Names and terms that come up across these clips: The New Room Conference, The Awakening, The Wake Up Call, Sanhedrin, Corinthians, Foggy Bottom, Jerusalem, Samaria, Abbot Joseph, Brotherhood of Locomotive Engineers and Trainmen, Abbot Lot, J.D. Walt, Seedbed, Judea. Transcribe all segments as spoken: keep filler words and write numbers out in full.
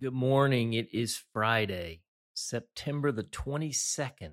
Good morning. It is Friday, September the twenty-second,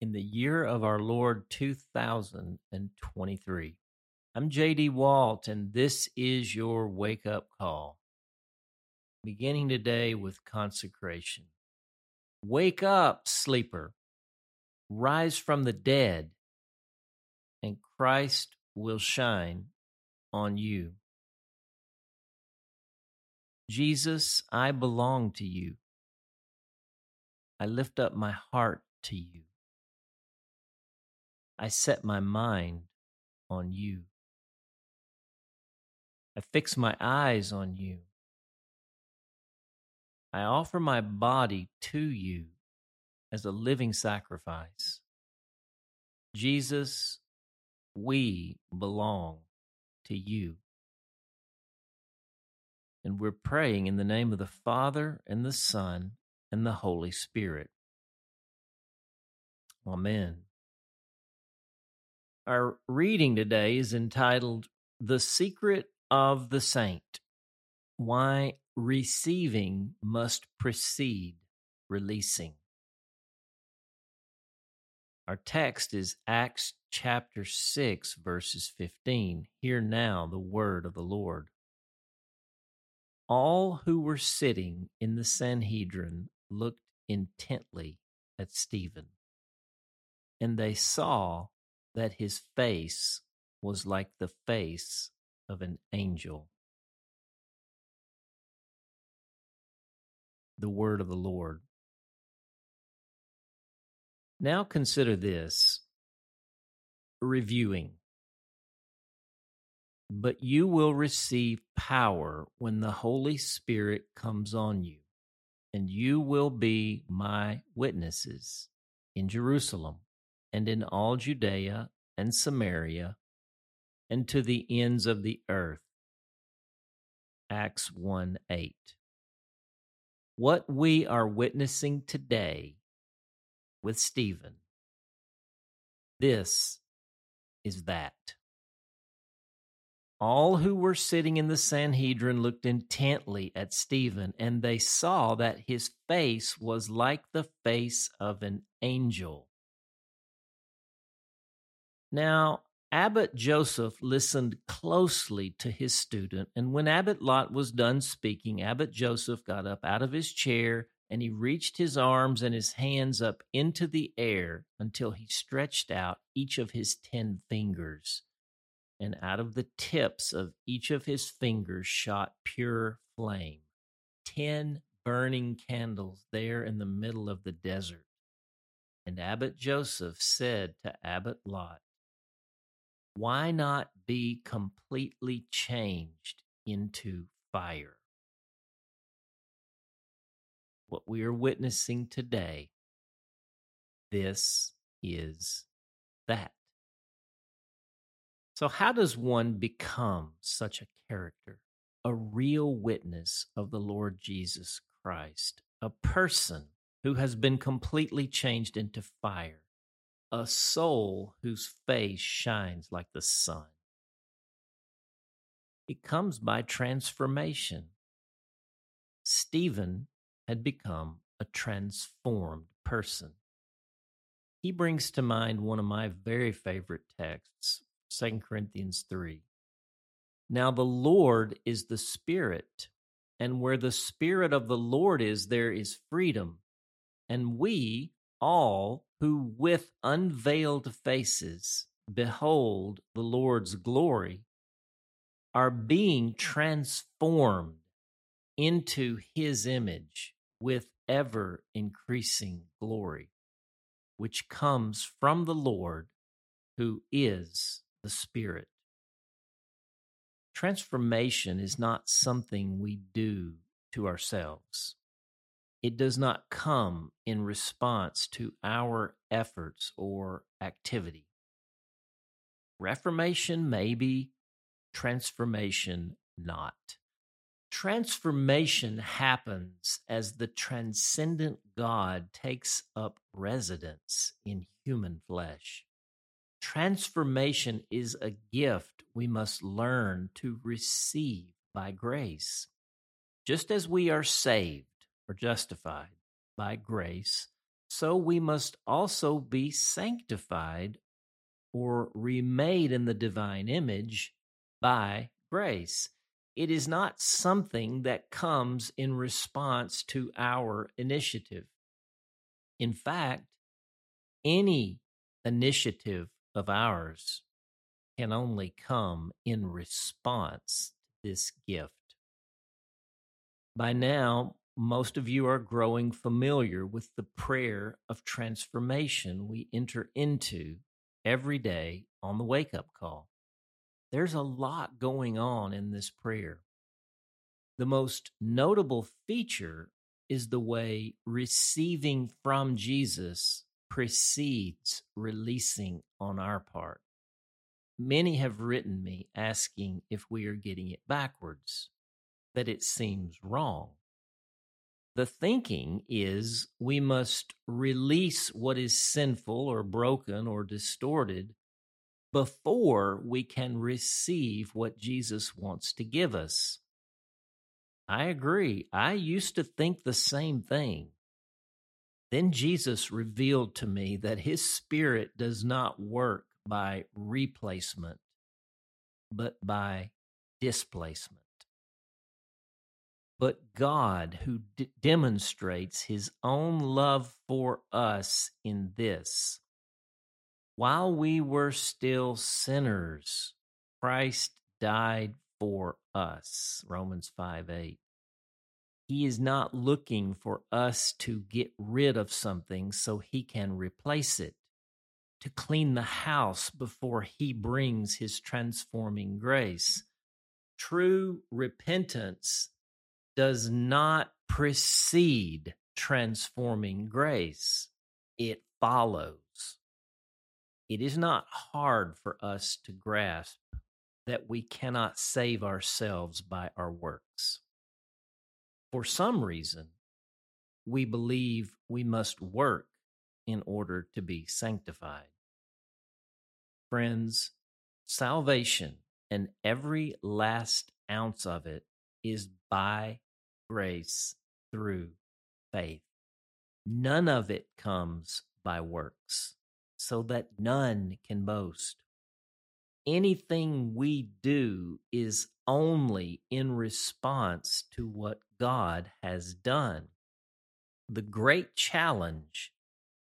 in the year of our Lord two thousand twenty-three. I'm J D. Walt, and this is your Wake Up Call. Beginning today with consecration. Wake up, sleeper. Rise from the dead, and Christ will shine on you. Jesus, I belong to you. I lift up my heart to you. I set my mind on you. I fix my eyes on you. I offer my body to you as a living sacrifice. Jesus, we belong to you. And we're praying in the name of the Father, and the Son, and the Holy Spirit. Amen. Our reading today is entitled, The Secret of the Saint, Why Receiving Must Precede Releasing. Our text is Acts chapter six, verses fifteen. Hear now the word of the Lord. All who were sitting in the Sanhedrin looked intently at Stephen, and they saw that his face was like the face of an angel. The word of the Lord. Now consider this, reviewing. But you will receive power when the Holy Spirit comes on you, and you will be my witnesses in Jerusalem and in all Judea and Samaria and to the ends of the earth. Acts one eight. What we are witnessing today with Stephen, this is that. All who were sitting in the Sanhedrin looked intently at Stephen, and they saw that his face was like the face of an angel. Now, Abbot Joseph listened closely to his student, and when Abbot Lot was done speaking, Abbot Joseph got up out of his chair, and he reached his arms and his hands up into the air until he stretched out each of his ten fingers. And out of the tips of each of his fingers shot pure flame, ten burning candles there in the middle of the desert. And Abbot Joseph said to Abbot Lot, "Why not be completely changed into fire?" What we are witnessing today, this is that. So how does one become such a character, a real witness of the Lord Jesus Christ, a person who has been completely changed into fire, a soul whose face shines like the sun? It comes by transformation. Stephen had become a transformed person. He brings to mind one of my very favorite texts, Second Corinthians three. Now the Lord is the Spirit, and where the Spirit of the Lord is, there is freedom. And we all who with unveiled faces behold the Lord's glory are being transformed into His image with ever-increasing glory, which comes from the Lord who is the Spirit. Transformation is not something we do to ourselves. It does not come in response to our efforts or activity. Reformation maybe, transformation not. Transformation happens as the transcendent God takes up residence in human flesh. Transformation is a gift we must learn to receive by grace. Just as we are saved or justified by grace, so we must also be sanctified or remade in the divine image by grace. It is not something that comes in response to our initiative. In fact, any initiative of ours can only come in response to this gift. By now, most of you are growing familiar with the prayer of transformation we enter into every day on the wake-up call. There's a lot going on in this prayer. The most notable feature is the way receiving from Jesus precedes releasing on our part. Many have written me asking if we are getting it backwards, that it seems wrong. The thinking is we must release what is sinful or broken or distorted before we can receive what Jesus wants to give us. I agree. I used to think the same thing. Then Jesus revealed to me that His Spirit does not work by replacement, but by displacement. But God, who d- demonstrates His own love for us in this, while we were still sinners, Christ died for us, Romans five eight. He is not looking for us to get rid of something so He can replace it, to clean the house before He brings His transforming grace. True repentance does not precede transforming grace. It follows. It is not hard for us to grasp that we cannot save ourselves by our works. For some reason, we believe we must work in order to be sanctified. Friends, salvation and every last ounce of it is by grace through faith. None of it comes by works, so that none can boast. Anything we do is only in response to what God has done. The great challenge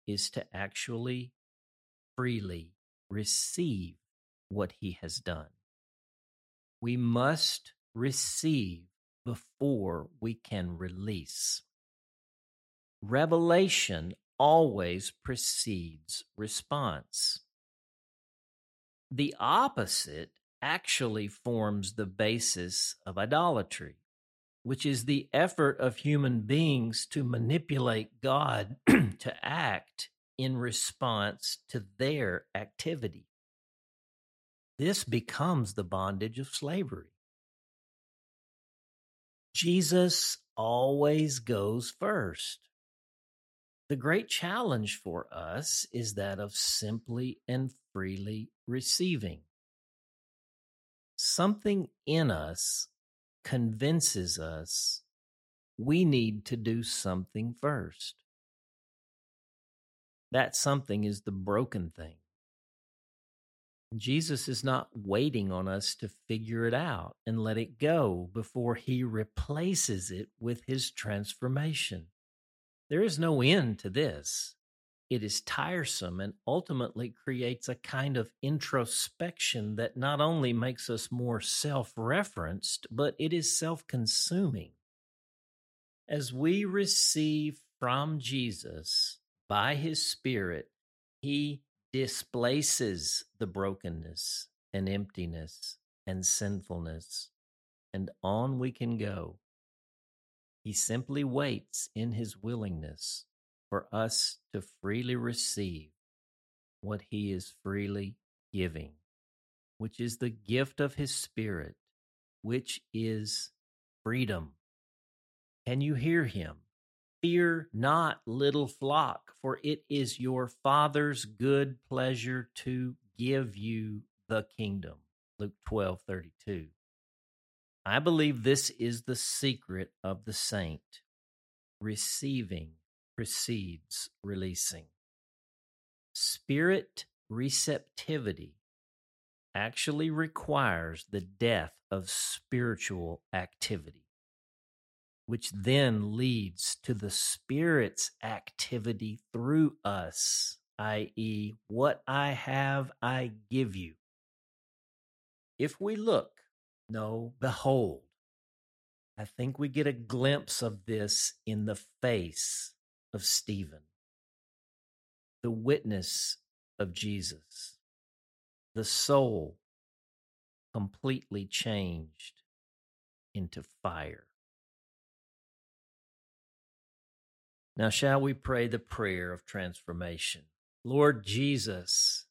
is to actually freely receive what He has done. We must receive before we can release. Revelation always precedes response. The opposite actually forms the basis of idolatry, which is the effort of human beings to manipulate God to act in response to their activity. This becomes the bondage of slavery. Jesus always goes first. The great challenge for us is that of simply and freely receiving. Something in us convinces us we need to do something first. That something is the broken thing. Jesus is not waiting on us to figure it out and let it go before He replaces it with His transformation. There is no end to this. It is tiresome and ultimately creates a kind of introspection that not only makes us more self-referenced, but it is self-consuming. As we receive from Jesus by His Spirit, He displaces the brokenness and emptiness and sinfulness, and on we can go. He simply waits in His willingness for us to freely receive what He is freely giving, which is the gift of His Spirit, which is freedom. Can you hear Him? Fear not, little flock, for it is your Father's good pleasure to give you the kingdom. Luke twelve thirty-two. I believe this is the secret of the saint. Receiving precedes releasing. Spirit receptivity actually requires the death of spiritual activity, which then leads to the Spirit's activity through us, that is, what I have, I give you. If we look, no, behold, I think we get a glimpse of this in the face of Stephen, the witness of Jesus, the soul completely changed into fire. Now, shall we pray the prayer of transformation? Lord Jesus,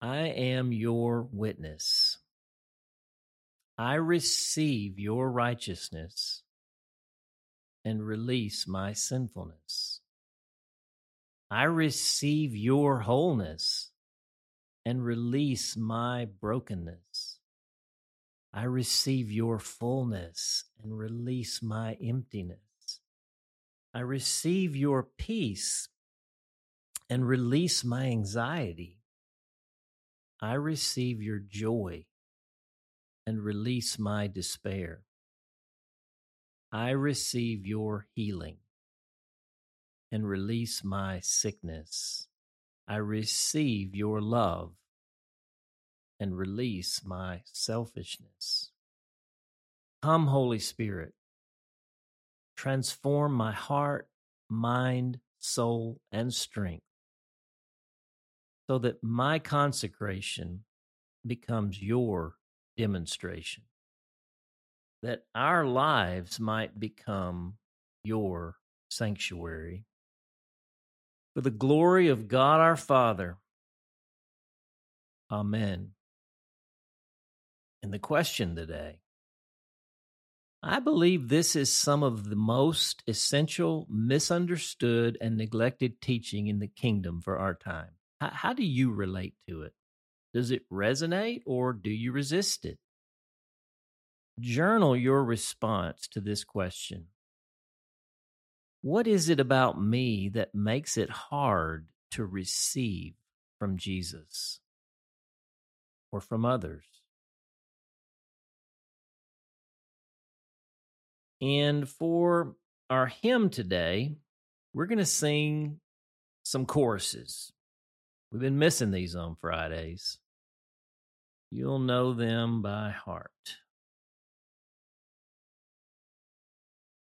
I am your witness. I receive your righteousness and release my sinfulness. I receive your wholeness and release my brokenness. I receive your fullness and release my emptiness. I receive your peace and release my anxiety. I receive your joy and release my despair. I receive your healing and release my sickness. I receive your love and release my selfishness. Come, Holy Spirit. Transform my heart, mind, soul, and strength so that my consecration becomes your demonstration, that our lives might become your sanctuary. For the glory of God our Father. Amen. And the question today, I believe this is some of the most essential, misunderstood, and neglected teaching in the kingdom for our time. How, how do you relate to it? Does it resonate or do you resist it? Journal your response to this question. What is it about me that makes it hard to receive from Jesus or from others? And for our hymn today, we're going to sing some choruses. We've been missing these on Fridays. You'll know them by heart.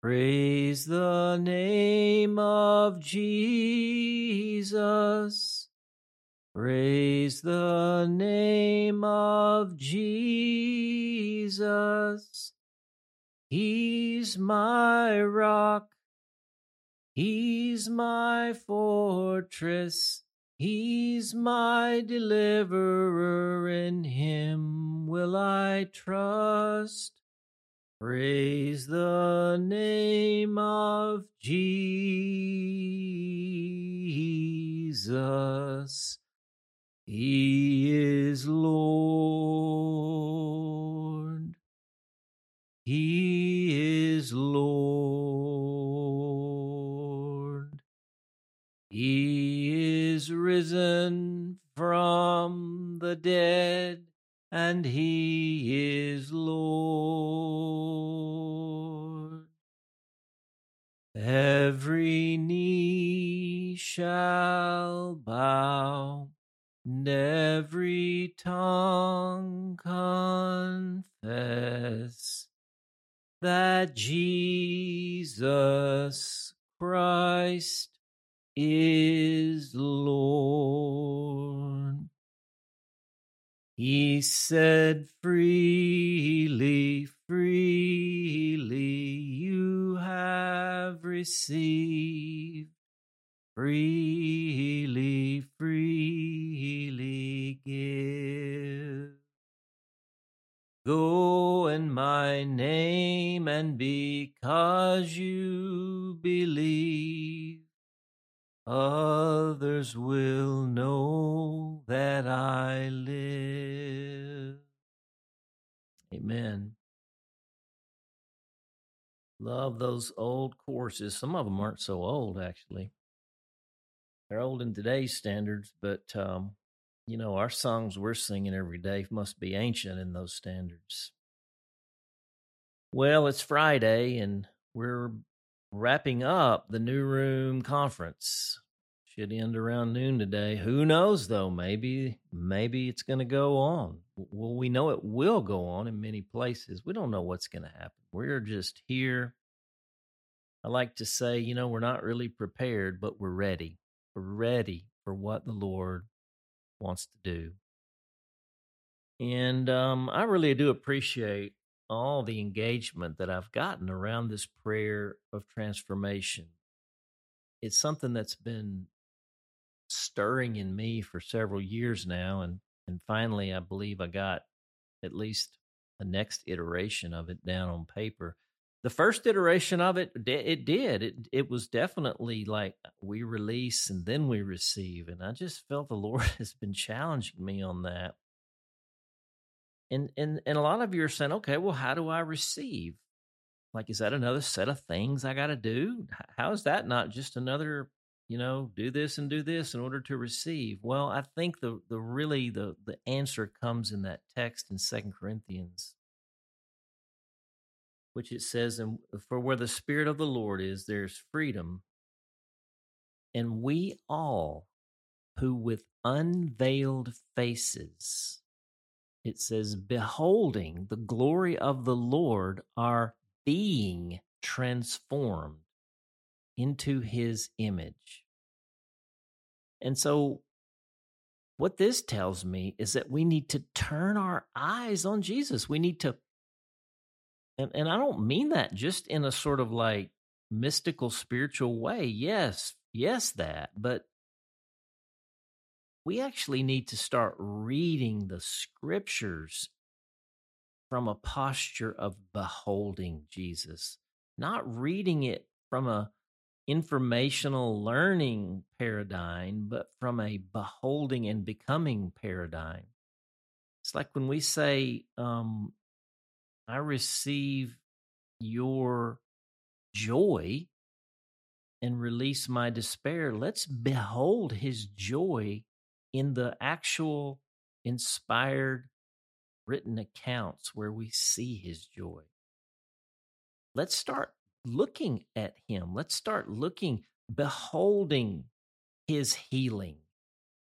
Praise the name of Jesus. Praise the name of Jesus. He's my rock, he's my fortress, he's my deliverer, in him will I trust. Praise the name of Jesus, he is Lord. He is Lord. He is risen from the dead, and he is Lord. Every knee shall bow, and every tongue confess that Jesus Christ is Lord. Ye said freely, freely you have received, freely, freely give. Go in my name, and because you believe, others will know that I live. Amen. Love those old courses. Some of them aren't so old, actually. They're old in today's standards, but, um, you know, our songs we're singing every day must be ancient in those standards. Well, it's Friday, and we're wrapping up the New Room Conference. Should end around noon today. Who knows, though? Maybe maybe it's going to go on. Well, we know it will go on in many places. We don't know what's going to happen. We're just here. I like to say, you know, we're not really prepared, but we're ready. We're ready for what the Lord wants to do. And um, I really do appreciate all the engagement that I've gotten around this prayer of transformation. It's something that's been stirring in me for several years now, and, and finally I believe I got at least the next iteration of it down on paper. The first iteration of it, it did. It, it was definitely like we release and then we receive, and I just felt the Lord has been challenging me on that. And and and a lot of you are saying, okay, well, how do I receive? Like, is that another set of things I got to do? How is that not just another, you know, do this and do this in order to receive? Well, I think the the really the, the answer comes in that text in Second Corinthians, which it says, and for where the Spirit of the Lord is, there's freedom. And we all who with unveiled faces, it says, beholding the glory of the Lord, are being transformed into his image. And so what this tells me is that we need to turn our eyes on Jesus. We need to, and, and I don't mean that just in a sort of like mystical spiritual way. Yes, yes, that, but we actually need to start reading the scriptures from a posture of beholding Jesus, not reading it from a informational learning paradigm, but from a beholding and becoming paradigm. It's like when we say, um, I receive your joy and release my despair. Let's behold his joy in the actual inspired written accounts where we see his joy. Let's start looking at him. Let's start looking, beholding his healing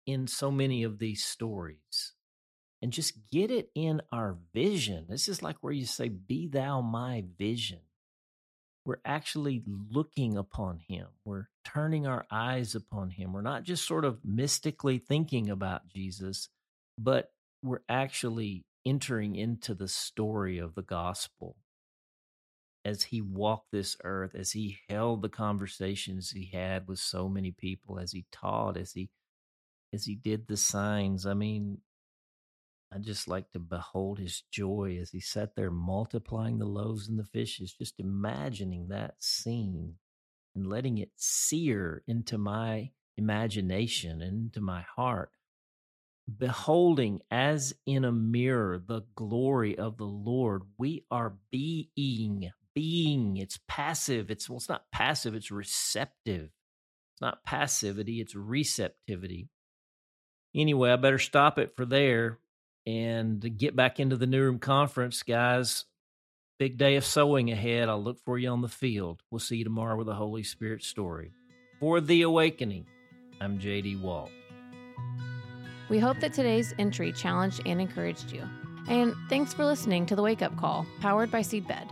in so many of these stories and just get it in our vision. This is like where you say, be thou my vision. We're actually looking upon him. We're turning our eyes upon him. We're not just sort of mystically thinking about Jesus, but we're actually entering into the story of the gospel as he walked this earth, as he held the conversations he had with so many people, as he taught, as he as he did the signs. I mean, I just like to behold his joy as he sat there multiplying the loaves and the fishes, just imagining that scene and letting it sear into my imagination and into my heart. Beholding as in a mirror the glory of the Lord, we are being, being. It's passive. It's, well, it's not passive, it's receptive. It's not passivity, it's receptivity. Anyway, I better stop it for there. And get back into the New Room Conference, guys. Big day of sowing ahead. I'll look for you on the field. We'll see you tomorrow with a Holy Spirit story. For The Awakening, I'm J D. Walt. We hope that today's entry challenged and encouraged you. And thanks for listening to The Wake Up Call, powered by Seedbed.